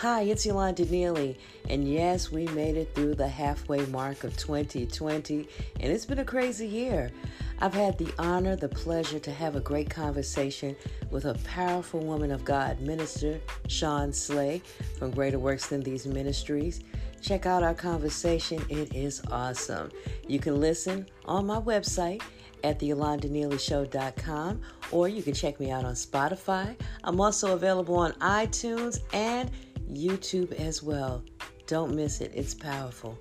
Hi, it's Yolanda Neely, and yes, we made it through the halfway mark of 2020, and it's been a crazy year. I've had the honor, the pleasure to have a great conversation with a powerful woman of God, Minister Sean Slay from Greater Works Than These Ministries. Check out our conversation. It is awesome. You can listen on my website at theyolandaneelyshow.com, or you can check me out on Spotify. I'm also available on iTunes and YouTube as well. Don't miss it. It's powerful.